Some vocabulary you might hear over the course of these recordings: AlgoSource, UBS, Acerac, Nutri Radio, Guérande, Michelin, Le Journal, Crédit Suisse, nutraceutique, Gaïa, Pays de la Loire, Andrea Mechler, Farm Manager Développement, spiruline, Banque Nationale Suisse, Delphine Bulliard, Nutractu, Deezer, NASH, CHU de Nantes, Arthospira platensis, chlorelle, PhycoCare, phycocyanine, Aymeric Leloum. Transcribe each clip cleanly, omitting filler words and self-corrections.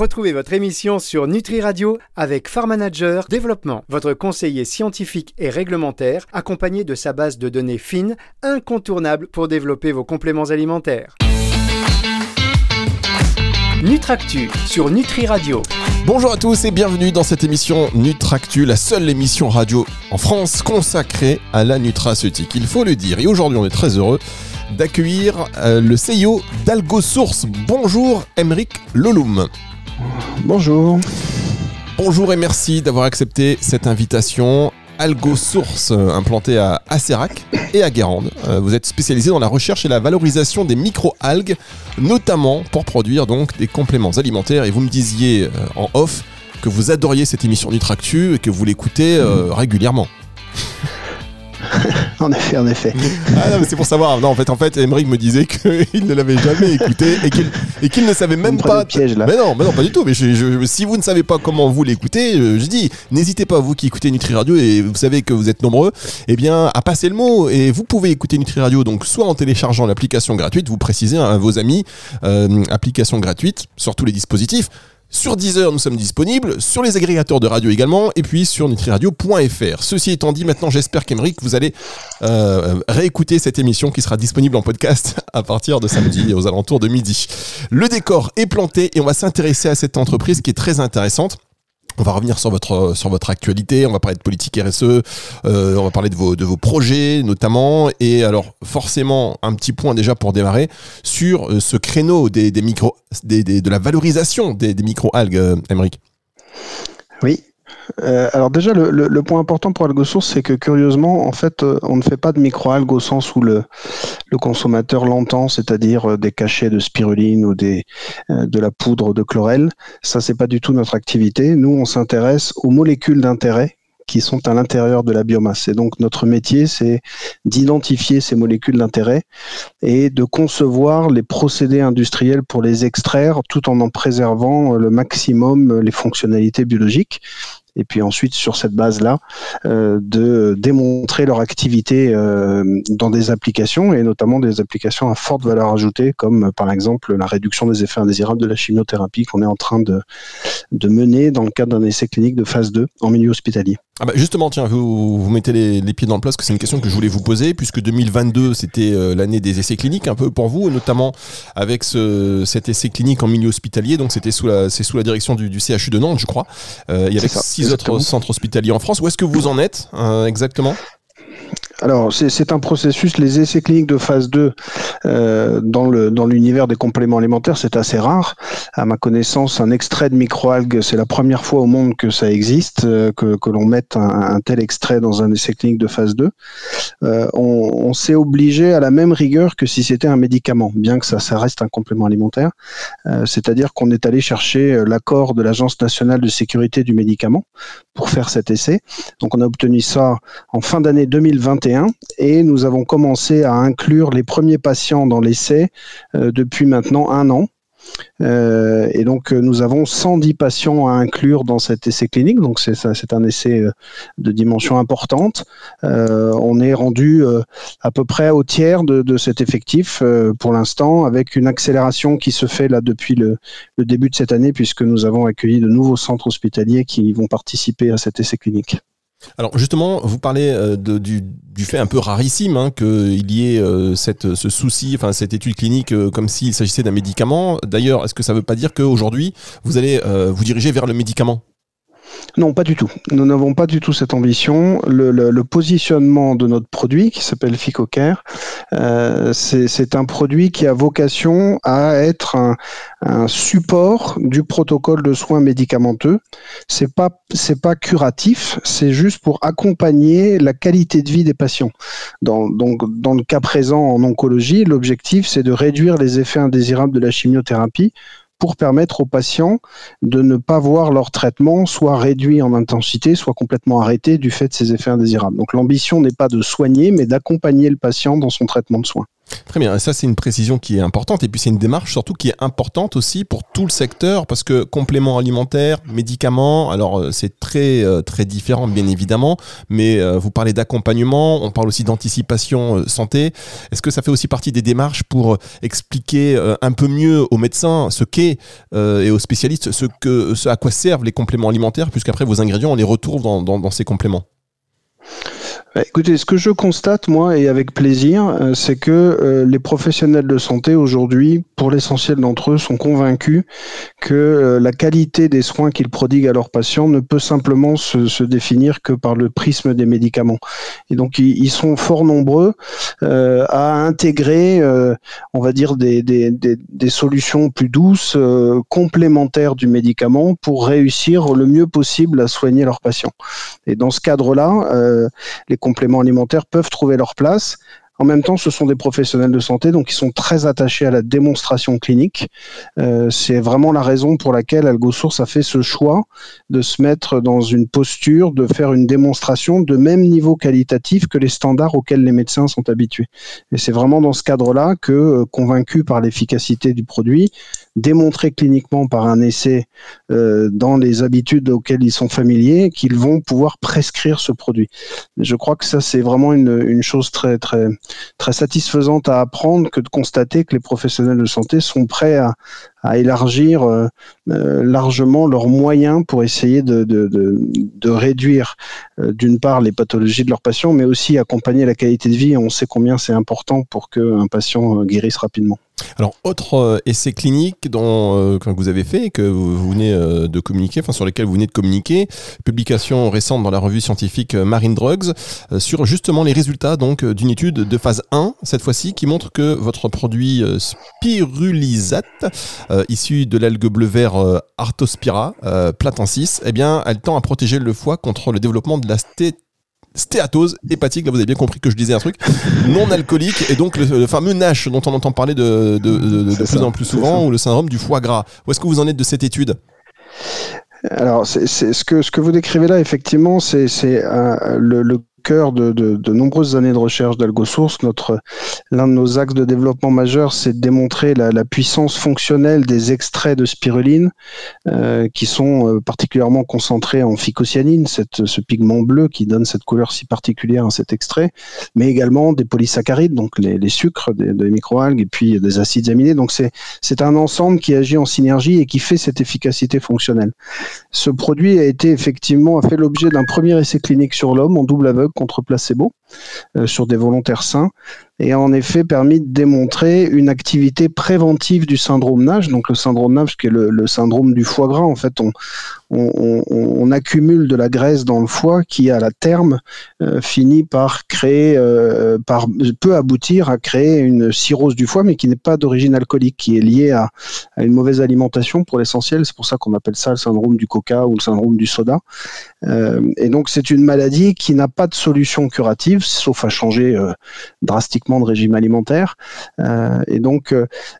Retrouvez votre émission sur Nutri Radio avec Farm Manager Développement, votre conseiller scientifique et réglementaire, accompagné de sa base de données fines, incontournable pour développer vos compléments alimentaires. Nutractu sur Nutri Radio. Bonjour à tous et bienvenue dans cette émission Nutractu, la seule émission radio en France consacrée à la nutraceutique, il faut le dire. Et aujourd'hui, on est très heureux d'accueillir le CEO d'AlgoSource. Bonjour Aymeric Leloum. Bonjour. Bonjour et merci d'avoir accepté cette invitation. AlgoSource, implanté à Acerac et à Guérande. Vous êtes spécialisé dans la recherche et la valorisation des micro-algues, notamment pour produire donc des compléments alimentaires. Et vous me disiez en off que vous adoriez cette émission Nutractu et que vous l'écoutez régulièrement. En effet. Ah non, mais c'est pour savoir. Non, en fait, Aymeric me disait qu'il ne l'avait jamais écouté et qu'il ne savait même pas. Piège, là. Mais non, pas du tout. Mais si vous ne savez pas comment vous l'écoutez, je dis, n'hésitez pas, vous qui écoutez Nutri Radio et vous savez que vous êtes nombreux, eh bien, à passer le mot. Et vous pouvez écouter Nutri Radio donc soit en téléchargeant l'application gratuite, vous précisez à vos amis, application gratuite sur tous les dispositifs. Sur Deezer, nous sommes disponibles, sur les agrégateurs de radio également, et puis sur nutriradio.fr. Ceci étant dit, maintenant, j'espère qu'Aymeric, vous allez réécouter cette émission qui sera disponible en podcast à partir de samedi aux alentours de midi. Le décor est planté et on va s'intéresser à cette entreprise qui est très intéressante. On va revenir sur votre actualité, on va parler de politique RSE, on va parler de vos projets notamment, et alors forcément un petit point déjà pour démarrer sur ce créneau de la valorisation des micro-algues, Aymeric. Oui. Alors déjà le point important pour AlgoSource, c'est que curieusement en fait on ne fait pas de micro-algues au sens où le consommateur l'entend, c'est-à-dire des cachets de spiruline ou de la poudre de chlorelle. Ça, c'est pas du tout notre activité. Nous, on s'intéresse aux molécules d'intérêt qui sont à l'intérieur de la biomasse. Et donc notre métier, c'est d'identifier ces molécules d'intérêt et de concevoir les procédés industriels pour les extraire tout en préservant le maximum les fonctionnalités biologiques. Et puis ensuite, sur cette base-là, de démontrer leur activité dans des applications, et notamment des applications à forte valeur ajoutée, comme par exemple la réduction des effets indésirables de la chimiothérapie qu'on est en train de mener dans le cadre d'un essai clinique de phase 2 en milieu hospitalier. Ah bah justement, tiens, vous mettez les pieds dans le plat, parce que c'est une question que je voulais vous poser, puisque 2022, c'était l'année des essais cliniques un peu pour vous, notamment avec cet essai clinique en milieu hospitalier. Donc c'était sous la direction du CHU de Nantes, je crois. Il y avait 6 autres centres hospitaliers en France. Où est-ce que vous en êtes exactement ? Alors, c'est un processus, les essais cliniques de phase 2 dans l'univers des compléments alimentaires, c'est assez rare. À ma connaissance, un extrait de microalgues, c'est la première fois au monde que ça existe, que l'on mette un tel extrait dans un essai clinique de phase 2. On s'est obligé à la même rigueur que si c'était un médicament, bien que ça reste un complément alimentaire. C'est-à-dire qu'on est allé chercher l'accord de l'Agence nationale de sécurité du médicament pour faire cet essai. Donc, on a obtenu ça en fin d'année 2021. Et nous avons commencé à inclure les premiers patients dans l'essai depuis maintenant 1 an. Et donc nous avons 110 patients à inclure dans cet essai clinique, donc c'est un essai de dimension importante. On est rendu à peu près au tiers de cet effectif pour l'instant, avec une accélération qui se fait là depuis le début de cette année, puisque nous avons accueilli de nouveaux centres hospitaliers qui vont participer à cet essai clinique. Alors justement, vous parlez du fait un peu rarissime qu'il y ait ce souci, enfin cette étude clinique comme s'il s'agissait d'un médicament. D'ailleurs, est-ce que ça ne veut pas dire qu'aujourd'hui, vous allez vous diriger vers le médicament ? Non, pas du tout. Nous n'avons pas du tout cette ambition. Le positionnement de notre produit, qui s'appelle PhycoCare, c'est un produit qui a vocation à être un support du protocole de soins médicamenteux. C'est pas curatif, c'est juste pour accompagner la qualité de vie des patients. Dans le cas présent en oncologie, l'objectif, c'est de réduire les effets indésirables de la chimiothérapie pour permettre aux patients de ne pas voir leur traitement soit réduit en intensité, soit complètement arrêté du fait de ces effets indésirables. Donc l'ambition n'est pas de soigner, mais d'accompagner le patient dans son traitement de soins. Très bien, ça c'est une précision qui est importante et puis c'est une démarche surtout qui est importante aussi pour tout le secteur parce que compléments alimentaires, médicaments, alors c'est très très différent bien évidemment, mais vous parlez d'accompagnement, on parle aussi d'anticipation santé. Est-ce que ça fait aussi partie des démarches pour expliquer un peu mieux aux médecins ce qu'est et aux spécialistes ce à quoi servent les compléments alimentaires puisqu'après vos ingrédients on les retrouve dans ces compléments? Écoutez, ce que je constate, moi, et avec plaisir, c'est que les professionnels de santé, aujourd'hui, pour l'essentiel d'entre eux, sont convaincus que la qualité des soins qu'ils prodiguent à leurs patients ne peut simplement se définir que par le prisme des médicaments. Et donc, ils sont fort nombreux à intégrer, on va dire, des solutions plus douces, complémentaires du médicament, pour réussir le mieux possible à soigner leurs patients. Et dans ce cadre-là, les compléments alimentaires peuvent trouver leur place. En même temps, ce sont des professionnels de santé, donc ils sont très attachés à la démonstration clinique. C'est vraiment la raison pour laquelle AlgoSource a fait ce choix de se mettre dans une posture, de faire une démonstration de même niveau qualitatif que les standards auxquels les médecins sont habitués. Et c'est vraiment dans ce cadre-là que, convaincus par l'efficacité du produit, démontré cliniquement par un essai dans les habitudes auxquelles ils sont familiers, qu'ils vont pouvoir prescrire ce produit. Je crois que ça, c'est vraiment une chose très, très, très satisfaisante à apprendre que de constater que les professionnels de santé sont prêts à élargir largement leurs moyens pour essayer de réduire d'une part les pathologies de leurs patients, mais aussi accompagner la qualité de vie. On sait combien c'est important pour qu'un patient guérisse rapidement. Alors, autre essai clinique que vous avez fait, que vous venez de communiquer, enfin sur lesquels vous venez de communiquer, publication récente dans la revue scientifique Marine Drugs, sur justement les résultats donc d'une étude de phase 1, cette fois-ci, qui montre que votre produit spirulisate, issu de l'algue bleu vert Arthospira platensis, eh bien, elle tend à protéger le foie contre le développement de la stéatose hépatique. Là vous avez bien compris que je disais un truc non alcoolique et donc le fameux NASH dont on entend parler de plus en plus souvent, ou le syndrome du foie gras. Où est-ce que vous en êtes de cette étude ? Alors c'est ce que vous décrivez là, effectivement, c'est le cœur de nombreuses années de recherche d'AlgoSource. L'un de nos axes de développement majeurs, c'est de démontrer la puissance fonctionnelle des extraits de spiruline qui sont particulièrement concentrés en phycocyanine, ce pigment bleu qui donne cette couleur si particulière à cet extrait, mais également des polysaccharides, donc les sucres, des microalgues et puis des acides aminés. Donc c'est un ensemble qui agit en synergie et qui fait cette efficacité fonctionnelle. Ce produit a fait l'objet d'un premier essai clinique sur l'homme en double aveugle contre placebo sur des volontaires sains et a en effet permis de démontrer une activité préventive du syndrome NASH, donc le syndrome NASH qui est le syndrome du foie gras. En fait, on accumule de la graisse dans le foie qui, à la terme, finit par peut aboutir à créer une cirrhose du foie, mais qui n'est pas d'origine alcoolique, qui est liée à une mauvaise alimentation pour l'essentiel. C'est pour ça qu'on appelle ça le syndrome du coca ou le syndrome du soda. Et donc c'est une maladie qui n'a pas de solution curative, sauf à changer drastiquement de régime alimentaire. Et donc,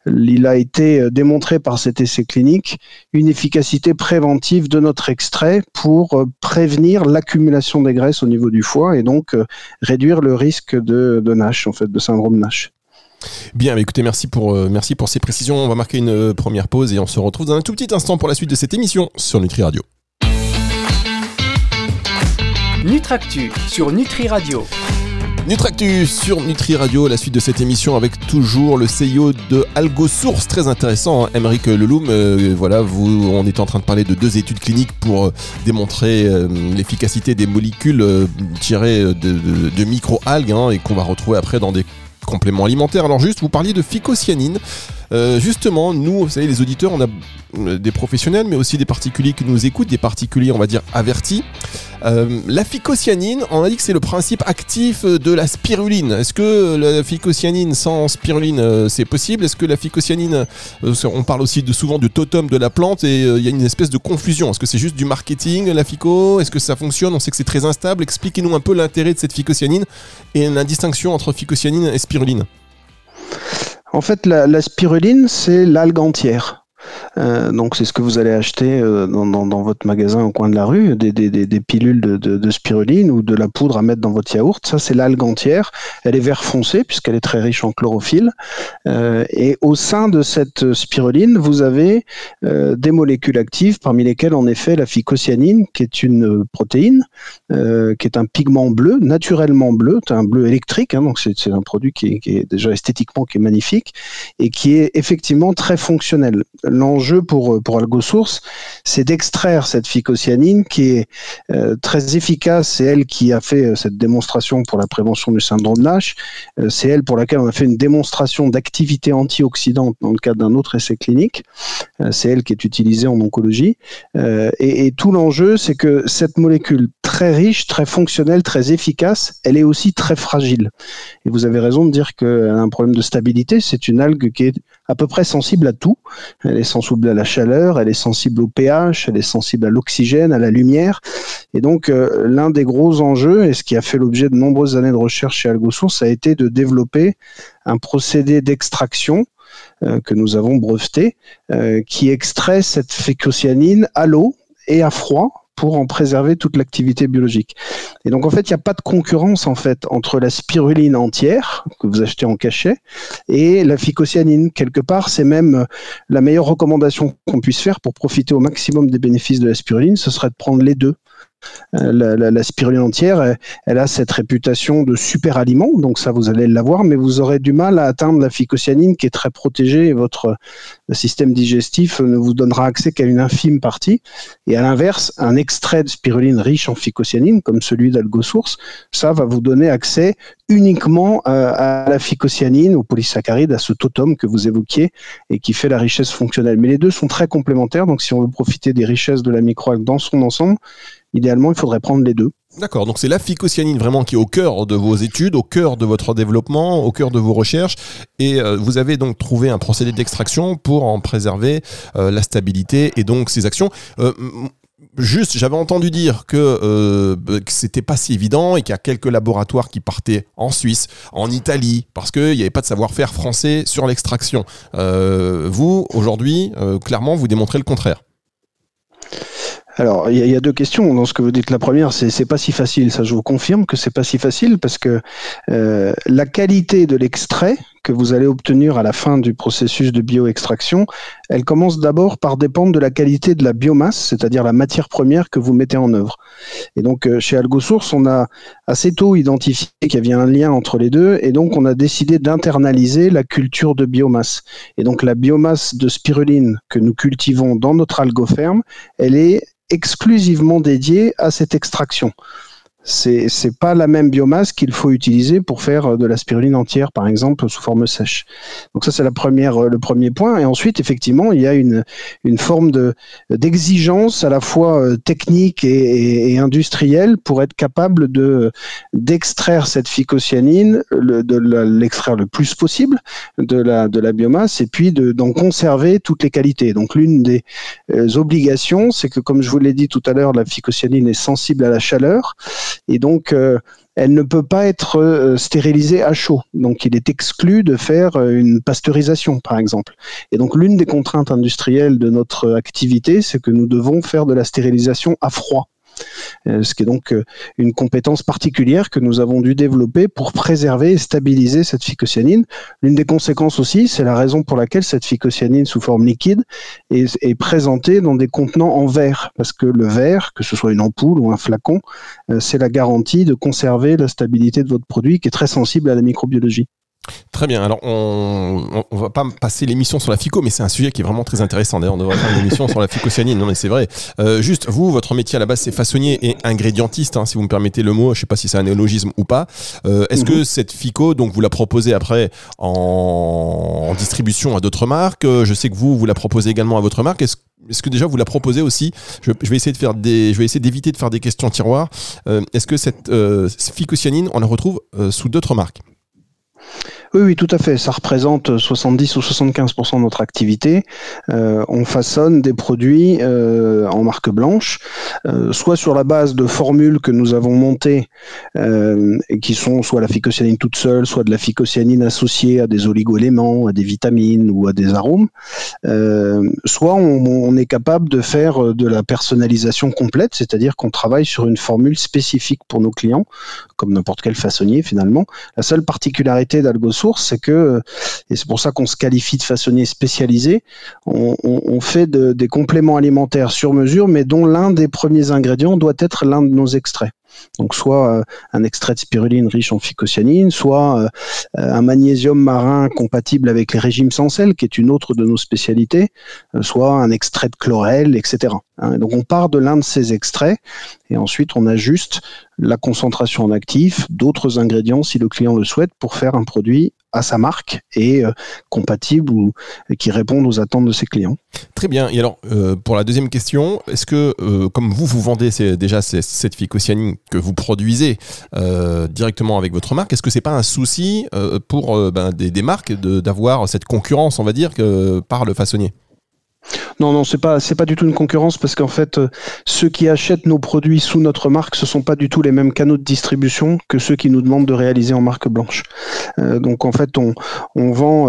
il a été démontré par cet essai clinique une efficacité préventive de notre extrait pour prévenir l'accumulation des graisses au niveau du foie et donc réduire le risque de NASH, en fait, de syndrome NASH. Bien, écoutez, merci pour ces précisions. On va marquer une première pause et on se retrouve dans un tout petit instant pour la suite de cette émission sur Nutri Radio. Nutractu sur Nutri Radio. Nutractu sur Nutri Radio, la suite de cette émission avec toujours le CEO de AlgoSource, très intéressant, Aymeric Leloum. On est en train de parler de deux études cliniques pour démontrer l'efficacité des molécules tirées de micro-algues et qu'on va retrouver après dans des compléments alimentaires. Alors juste, vous parliez de phycocyanine. Justement, nous, vous savez, les auditeurs, on a des professionnels, mais aussi des particuliers qui nous écoutent, des particuliers, on va dire, avertis. La phycocyanine, on a dit que c'est le principe actif de la spiruline. Est-ce que la phycocyanine sans spiruline, c'est possible ? Est-ce que la phycocyanine, on parle aussi souvent du totem de la plante et il y a une espèce de confusion. Est-ce que c'est juste du marketing, la phyco ? Est-ce que ça fonctionne ? On sait que c'est très instable. Expliquez-nous un peu l'intérêt de cette phycocyanine et la distinction entre phycocyanine et spiruline. En fait, la spiruline, c'est l'algue entière. Donc c'est ce que vous allez acheter dans votre magasin au coin de la rue, des pilules de spiruline ou de la poudre à mettre dans votre yaourt. Ça, c'est l'algue entière. Elle est vert foncé puisqu'elle est très riche en chlorophylle. Et au sein de cette spiruline, vous avez des molécules actives, parmi lesquelles en effet la phycocyanine, qui est une protéine, qui est un pigment bleu, naturellement bleu, un bleu électrique, donc c'est un produit qui est déjà esthétiquement qui est magnifique et qui est effectivement très fonctionnel. L'enjeu pour AlgoSource, c'est d'extraire cette phycocyanine qui est très efficace. C'est elle qui a fait cette démonstration pour la prévention du syndrome NASH. C'est elle pour laquelle on a fait une démonstration d'activité antioxydante dans le cadre d'un autre essai clinique. C'est elle qui est utilisée en oncologie. Et tout l'enjeu, c'est que cette molécule très riche, très fonctionnelle, très efficace, elle est aussi très fragile. Et vous avez raison de dire qu'elle a un problème de stabilité. C'est une algue qui est à peu près sensible à tout. Elle est sensible à la chaleur, elle est sensible au pH, elle est sensible à l'oxygène, à la lumière. Et donc, l'un des gros enjeux, et ce qui a fait l'objet de nombreuses années de recherche chez AlgoSource, a été de développer un procédé d'extraction que nous avons breveté, qui extrait cette phycocyanine à l'eau et à froid, pour en préserver toute l'activité biologique. Et donc, en fait, il n'y a pas de concurrence en fait, entre la spiruline entière, que vous achetez en cachet, et la phycocyanine. Quelque part, c'est même la meilleure recommandation qu'on puisse faire pour profiter au maximum des bénéfices de la spiruline, ce serait de prendre les deux. La spiruline entière, elle a cette réputation de super aliment, donc ça vous allez l'avoir, mais vous aurez du mal à atteindre la phycocyanine qui est très protégée et votre système digestif ne vous donnera accès qu'à une infime partie. Et à l'inverse, un extrait de spiruline riche en phycocyanine, comme celui d'AlgoSource, ça va vous donner accès uniquement à la phycocyanine, aux polysaccharides, à ce totem que vous évoquiez et qui fait la richesse fonctionnelle. Mais les deux sont très complémentaires, donc si on veut profiter des richesses de la microalgue dans son ensemble, idéalement, il faudrait prendre les deux. D'accord, donc c'est la phycocyanine vraiment qui est au cœur de vos études, au cœur de votre développement, au cœur de vos recherches, et vous avez donc trouvé un procédé d'extraction pour en préserver la stabilité et donc ses actions. Juste, j'avais entendu dire que c'était pas si évident et qu'il y a quelques laboratoires qui partaient en Suisse, en Italie, parce qu'il n'y avait pas de savoir-faire français sur l'extraction. Vous, aujourd'hui, clairement, vous démontrez le contraire. Alors, il y a deux questions dans ce que vous dites. La première, c'est pas si facile. Ça, je vous confirme que c'est pas si facile parce que la qualité de l'extrait que vous allez obtenir à la fin du processus de bioextraction, elle commence d'abord par dépendre de la qualité de la biomasse, c'est-à-dire la matière première que vous mettez en œuvre. Et donc, chez AlgoSource, on a assez tôt identifié qu'il y avait un lien entre les deux, et donc on a décidé d'internaliser la culture de biomasse. Et donc, la biomasse de spiruline que nous cultivons dans notre algoferme, elle est exclusivement dédiée à cette extraction. C'est pas la même biomasse qu'il faut utiliser pour faire de la spiruline entière, par exemple, sous forme sèche. Donc ça, c'est le premier point. Et ensuite, effectivement, il y a une forme d'exigence à la fois technique et industrielle pour être capable d'extraire cette phycocyanine, l'extraire le plus possible de la biomasse et puis d'en conserver toutes les qualités. Donc l'une des obligations, c'est que, comme je vous l'ai dit tout à l'heure, la phycocyanine est sensible à la chaleur. Et donc, elle ne peut pas être stérilisée à chaud. Donc, il est exclu de faire une pasteurisation, par exemple. Et donc, l'une des contraintes industrielles de notre activité, c'est que nous devons faire de la stérilisation à froid. Ce qui est donc une compétence particulière que nous avons dû développer pour préserver et stabiliser cette phycocyanine. L'une des conséquences aussi, c'est la raison pour laquelle cette phycocyanine sous forme liquide est présentée dans des contenants en verre, parce que le verre, que ce soit une ampoule ou un flacon, c'est la garantie de conserver la stabilité de votre produit qui est très sensible à la microbiologie. Très bien, alors on va pas passer l'émission sur la phyco, mais c'est un sujet qui est vraiment très intéressant. D'ailleurs, on devrait faire une émission sur la phycocyanine, non mais c'est vrai. Juste, vous, votre métier à la base, c'est façonnier et ingrédientiste, si vous me permettez le mot, je ne sais pas si c'est un néologisme ou pas. Est-ce que cette phyco, donc vous la proposez après en distribution à d'autres marques, je sais que vous la proposez également à votre marque, est-ce que déjà vous la proposez aussi, je vais essayer d'éviter de faire des questions tiroirs, est-ce que cette phycocyanine, on la retrouve sous d'autres marques? Oui, tout à fait. Ça représente 70 ou 75% de notre activité. On façonne des produits en marque blanche, soit sur la base de formules que nous avons montées, et qui sont soit la phycocyanine toute seule, soit de la phycocyanine associée à des oligo-éléments, à des vitamines ou à des arômes. Soit on est capable de faire de la personnalisation complète, c'est-à-dire qu'on travaille sur une formule spécifique pour nos clients, comme n'importe quel façonnier finalement. La seule particularité d'AlgoSource, c'est que, et c'est pour ça qu'on se qualifie de façonnier spécialisé, on fait des compléments alimentaires sur mesure, mais dont l'un des premiers ingrédients doit être l'un de nos extraits. Donc soit un extrait de spiruline riche en phycocyanine, soit un magnésium marin compatible avec les régimes sans sel, qui est une autre de nos spécialités, soit un extrait de chlorelle, etc. Donc on part de l'un de ces extraits et ensuite on ajuste la concentration en actif, d'autres ingrédients si le client le souhaite, pour faire un produit à sa marque et compatible ou qui répondent aux attentes de ses clients. Très bien. Et alors, pour la deuxième question, est-ce que, comme vous vendez cette phycocyanine que vous produisez directement avec votre marque, est-ce que c'est pas un souci pour des marques d'avoir cette concurrence, on va dire, par le façonnier ? Non, c'est pas du tout une concurrence, parce qu'en fait, ceux qui achètent nos produits sous notre marque, ce sont pas du tout les mêmes canaux de distribution que ceux qui nous demandent de réaliser en marque blanche. Donc en fait, on vend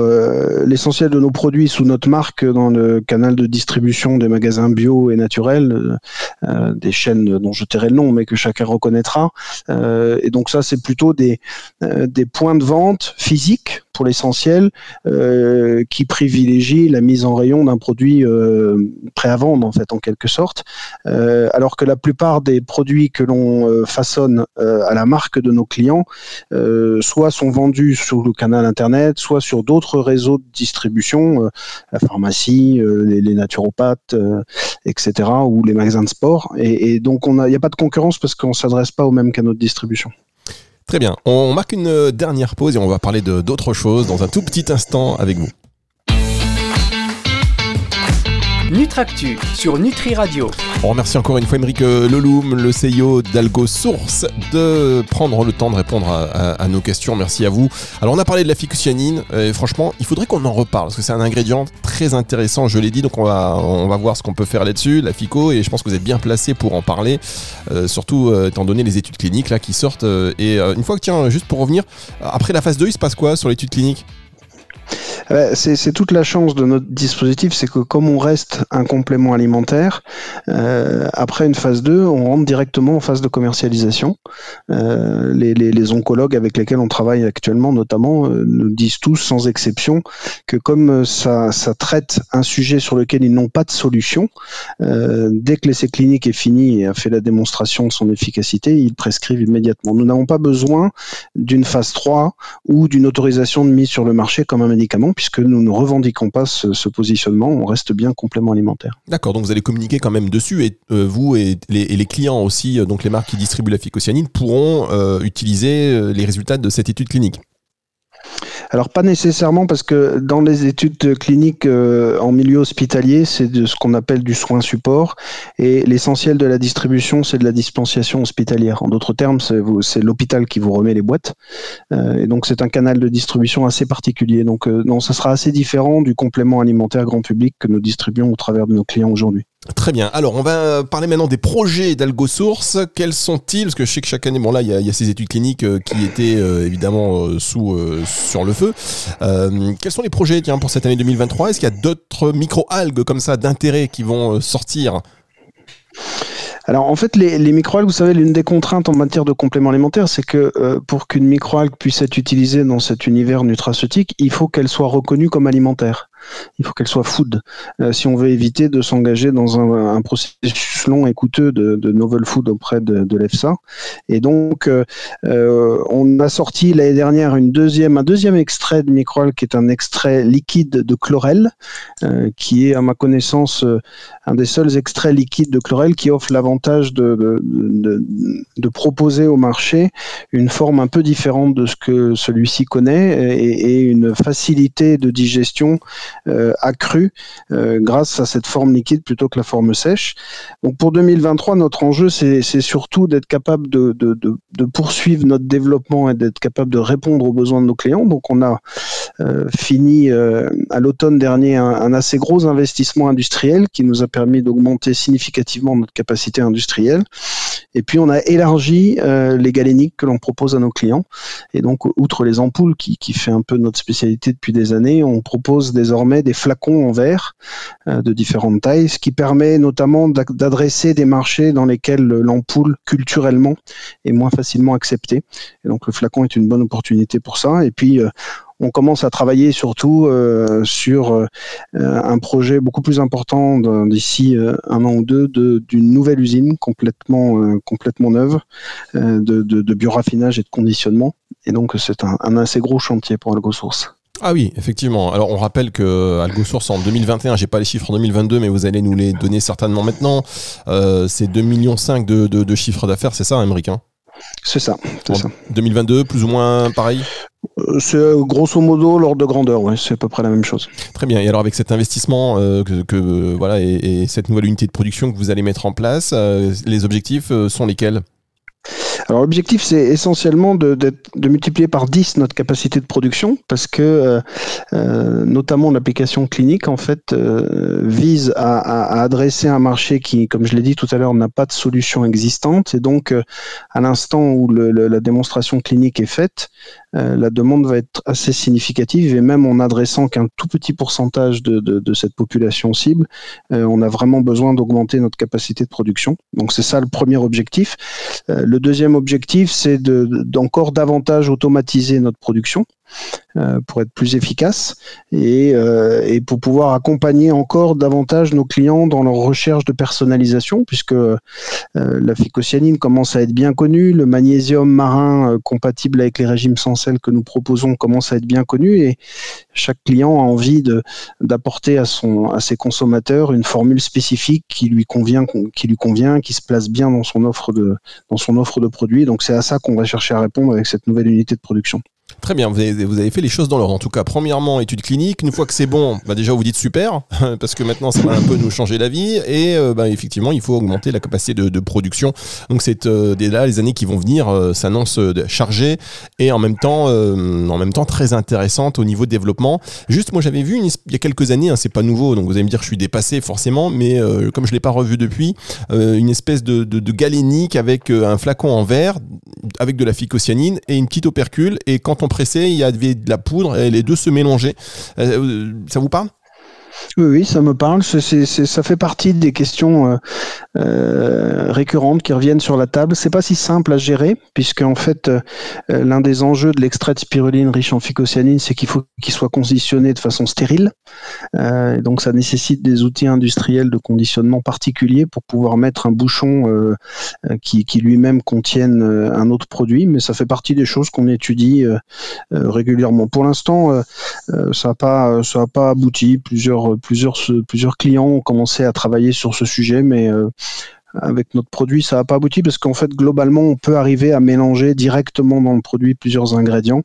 l'essentiel de nos produits sous notre marque dans le canal de distribution des magasins bio et naturels, des chaînes dont je tairai le nom, mais que chacun reconnaîtra. Et donc ça, c'est plutôt des points de vente physiques, pour l'essentiel, qui privilégie la mise en rayon d'un produit prêt à vendre, en fait, en quelque sorte, alors que la plupart des produits que l'on façonne à la marque de nos clients, soit sont vendus sur le canal internet, soit sur d'autres réseaux de distribution, la pharmacie, les naturopathes, etc., ou les magasins de sport, et donc il n'y a pas de concurrence parce qu'on ne s'adresse pas aux mêmes canaux de distribution. Très bien, on marque une dernière pause et on va parler d'autres choses dans un tout petit instant avec vous. Nutractu sur Nutri Radio. On remercie encore une fois Aymeric Leloum, le CEO d'AlgoSource, de prendre le temps de répondre à nos questions. Merci à vous. Alors, on a parlé de la phycocyanine. Franchement, il faudrait qu'on en reparle parce que c'est un ingrédient très intéressant, je l'ai dit. Donc, on va voir ce qu'on peut faire là-dessus, la phyco. Et je pense que vous êtes bien placés pour en parler, surtout étant donné les études cliniques là, qui sortent. Et une fois que, juste pour revenir, après la phase 2, il se passe quoi sur l'étude clinique ? C'est toute la chance de notre dispositif, c'est que comme on reste un complément alimentaire, après une phase 2, on rentre directement en phase de commercialisation. Les oncologues avec lesquels on travaille actuellement notamment nous disent tous sans exception que comme ça traite un sujet sur lequel ils n'ont pas de solution, dès que l'essai clinique est fini et a fait la démonstration de son efficacité, ils prescrivent immédiatement. Nous n'avons pas besoin d'une phase 3 ou d'une autorisation de mise sur le marché comme un médicament, puisque nous ne revendiquons pas ce positionnement, on reste bien complément alimentaire. D'accord, donc vous allez communiquer quand même dessus, et vous et les clients aussi, donc les marques qui distribuent la phycocyanine, pourront utiliser les résultats de cette étude clinique. Alors pas nécessairement, parce que dans les études cliniques en milieu hospitalier, c'est de ce qu'on appelle du soin support, et l'essentiel de la distribution, c'est de la dispensation hospitalière. En d'autres termes, c'est l'hôpital qui vous remet les boîtes, et donc c'est un canal de distribution assez particulier. Donc non, ça sera assez différent du complément alimentaire grand public que nous distribuons au travers de nos clients aujourd'hui. Très bien. Alors, on va parler maintenant des projets d'AlgoSource. Quels sont-ils ? Parce que je sais que chaque année, bon là, il y a ces études cliniques qui étaient évidemment sur le feu. Quels sont les projets pour cette année 2023 ? Est-ce qu'il y a d'autres micro-algues comme ça d'intérêt qui vont sortir ? Alors en fait, les microalgues, vous savez, l'une des contraintes en matière de compléments alimentaires, c'est que pour qu'une microalgue puisse être utilisée dans cet univers nutraceutique, il faut qu'elle soit reconnue comme alimentaire. Il faut qu'elle soit food. Si on veut éviter de s'engager dans un processus long et coûteux de novel food auprès de l'EFSA. Et donc, on a sorti l'année dernière un deuxième extrait de microalgue qui est un extrait liquide de chlorelle, qui est à ma connaissance un des seuls extraits liquides de chlorelle qui offre l'avantage de proposer au marché une forme un peu différente de ce que celui-ci connaît et une facilité de digestion accrue grâce à cette forme liquide plutôt que la forme sèche. Donc pour 2023, notre enjeu, c'est surtout d'être capable de poursuivre notre développement et d'être capable de répondre aux besoins de nos clients. Donc on a fini à l'automne dernier un assez gros investissement industriel qui nous a permis d'augmenter significativement notre capacité industrielle. Et puis on a élargi les galéniques que l'on propose à nos clients. Et donc outre les ampoules qui fait un peu notre spécialité depuis des années, on propose désormais des flacons en verre de différentes tailles, ce qui permet notamment d'adresser des marchés dans lesquels l'ampoule culturellement est moins facilement acceptée. Et donc le flacon est une bonne opportunité pour ça. Et puis on commence à travailler surtout sur un projet beaucoup plus important d'ici un an ou deux d'une nouvelle usine complètement neuve de bioraffinage et de conditionnement. Et donc c'est un assez gros chantier pour AlgoSource. Ah oui, effectivement. Alors on rappelle que AlgoSource en 2021, j'ai pas les chiffres en 2022, mais vous allez nous les donner certainement maintenant. C'est 2,5 millions de chiffre d'affaires, c'est ça, Aymeric, hein ? C'est ça. 2022, plus ou moins pareil ? C'est grosso modo l'ordre de grandeur, ouais, c'est à peu près la même chose. Très bien. Et alors avec cet investissement et cette nouvelle unité de production que vous allez mettre en place, les objectifs sont lesquels ? Alors l'objectif, c'est essentiellement de multiplier par 10 notre capacité de production, parce que notamment l'application clinique en fait vise à adresser un marché qui, comme je l'ai dit tout à l'heure, n'a pas de solution existante, et donc à l'instant où la démonstration clinique est faite, la demande va être assez significative, et même en adressant qu'un tout petit pourcentage de cette population cible, on a vraiment besoin d'augmenter notre capacité de production. Donc c'est ça le premier objectif. Le deuxième objectif, c'est d'encore davantage automatiser notre production pour être plus efficace et pour pouvoir accompagner encore davantage nos clients dans leur recherche de personnalisation, puisque la phycocyanine commence à être bien connue, le magnésium marin compatible avec les régimes sans sel que nous proposons commence à être bien connu, et chaque client a envie d'apporter à ses consommateurs une formule spécifique qui lui convient, qui se place bien dans son offre de produits. Donc c'est à ça qu'on va chercher à répondre avec cette nouvelle unité de production. Très bien, vous avez fait les choses dans l'ordre. En tout cas, premièrement, études cliniques. Une fois que c'est bon, déjà vous dites super, parce que maintenant ça va un peu nous changer la vie. Et effectivement, il faut augmenter la capacité de production. Donc c'est là les années qui vont venir s'annoncent chargées et en même temps très intéressantes au niveau de développement. Juste, moi j'avais vu il y a quelques années, c'est pas nouveau. Donc vous allez me dire je suis dépassé forcément, mais comme je l'ai pas revu depuis, une espèce de galénique avec un flacon en verre avec de la phycocyanine et une petite opercule. Et quand on pressait, il y avait de la poudre et les deux se mélangeaient. Ça vous parle ? Oui, ça me parle. Ça fait partie des questions récurrentes qui reviennent sur la table. C'est pas si simple à gérer, puisque en fait, l'un des enjeux de l'extrait de spiruline riche en phycocyanine, c'est qu'il faut qu'il soit conditionné de façon stérile. Donc, ça nécessite des outils industriels de conditionnement particuliers pour pouvoir mettre un bouchon qui lui-même contienne un autre produit. Mais ça fait partie des choses qu'on étudie régulièrement. Pour l'instant, ça n'a pas abouti. Plusieurs clients ont commencé à travailler sur ce sujet, mais avec notre produit, ça n'a pas abouti parce qu'en fait, globalement, on peut arriver à mélanger directement dans le produit plusieurs ingrédients.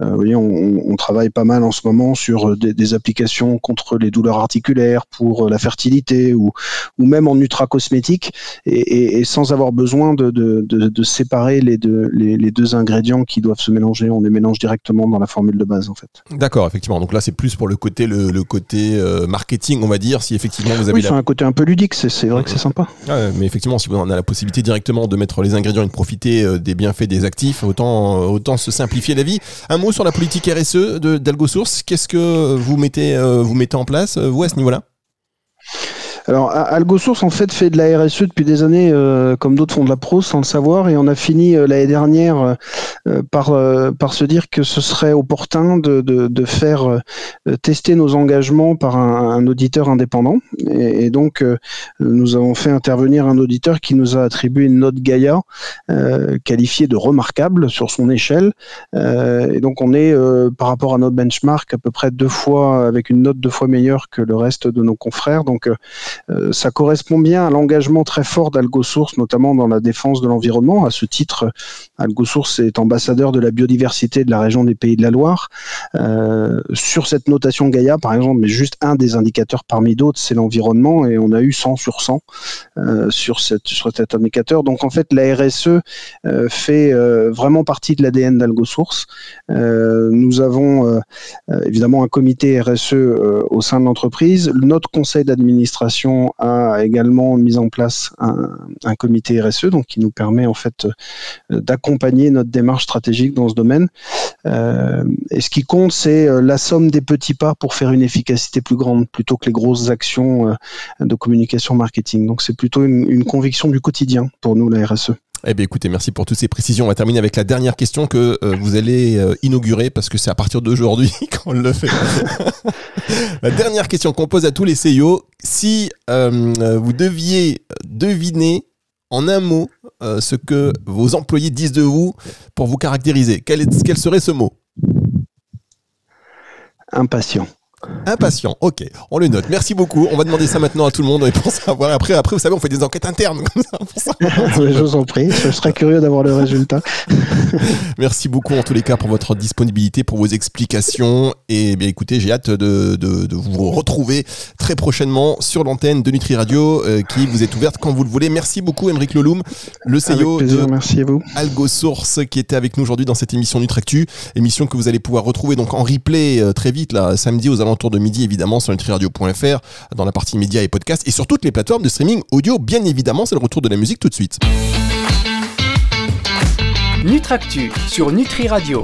Vous voyez, on travaille pas mal en ce moment sur des applications contre les douleurs articulaires, pour la fertilité ou même en nutracosmétique, et sans avoir besoin de séparer les deux ingrédients qui doivent se mélanger. On les mélange directement dans la formule de base, en fait. D'accord, effectivement. Donc là, c'est plus pour le côté marketing, on va dire, si effectivement vous avez... Oui, c'est un côté un peu ludique, c'est vrai que c'est sympa. Ah, mais effectivement, si on a la possibilité directement de mettre les ingrédients et de profiter des bienfaits des actifs, autant se simplifier la vie. Un mot sur la politique RSE d'AlgoSource. Qu'est-ce que vous mettez en place, vous, à ce niveau-là ? Alors, AlgoSource, en fait de la RSE depuis des années, comme d'autres font de la pro, sans le savoir, et on a fini l'année dernière par se dire que ce serait opportun de faire tester nos engagements par un auditeur indépendant. Et donc, nous avons fait intervenir un auditeur qui nous a attribué une note Gaïa, qualifiée de remarquable sur son échelle. Et donc, on est, par rapport à notre benchmark, à peu près 2 fois, avec une note 2 fois meilleure que le reste de nos confrères. Donc, Ça correspond bien à l'engagement très fort d'AlgoSource, notamment dans la défense de l'environnement. À ce titre, AlgoSource est ambassadeur de la biodiversité de la région des Pays de la Loire. Sur cette notation Gaïa, par exemple, mais juste un des indicateurs parmi d'autres, c'est l'environnement, et on a eu 100 sur 100 sur cet indicateur. Donc en fait, la RSE fait vraiment partie de l'ADN d'AlgoSource. Nous avons évidemment un comité RSE au sein de l'entreprise. Notre conseil d'administration a également mis en place un comité RSE, donc qui nous permet en fait d'accompagner notre démarche stratégique dans ce domaine. Et ce qui compte, c'est la somme des petits pas pour faire une efficacité plus grande, plutôt que les grosses actions de communication marketing. Donc c'est plutôt une conviction du quotidien pour nous, la RSE. Eh bien écoutez, merci pour toutes ces précisions. On va terminer avec la dernière question que vous allez inaugurer, parce que c'est à partir d'aujourd'hui qu'on le fait. La dernière question qu'on pose à tous les CEO, si vous deviez deviner en un mot ce que vos employés disent de vous pour vous caractériser, quel serait ce mot ? Impatient. Impatient, ok, on le note. Merci beaucoup. On va demander ça maintenant à tout le monde et pour savoir après, vous savez, on fait des enquêtes internes comme ça. Pour ça. Je vous en prie, je serais curieux d'avoir le résultat. Merci beaucoup en tous les cas pour votre disponibilité, pour vos explications. Et bien écoutez, j'ai hâte de vous retrouver très prochainement sur l'antenne de Nutri Radio qui vous est ouverte quand vous le voulez. Merci beaucoup Aymeric Leloum, le CEO de AlgoSource, qui était avec nous aujourd'hui dans cette émission Nutractu, émission que vous allez pouvoir retrouver donc en replay très vite là, samedi aux alentours de midi, évidemment, sur nutriradio.fr, dans la partie médias et podcasts, et sur toutes les plateformes de streaming audio, bien évidemment. C'est le retour de la musique tout de suite. Nutractu sur Nutri Radio.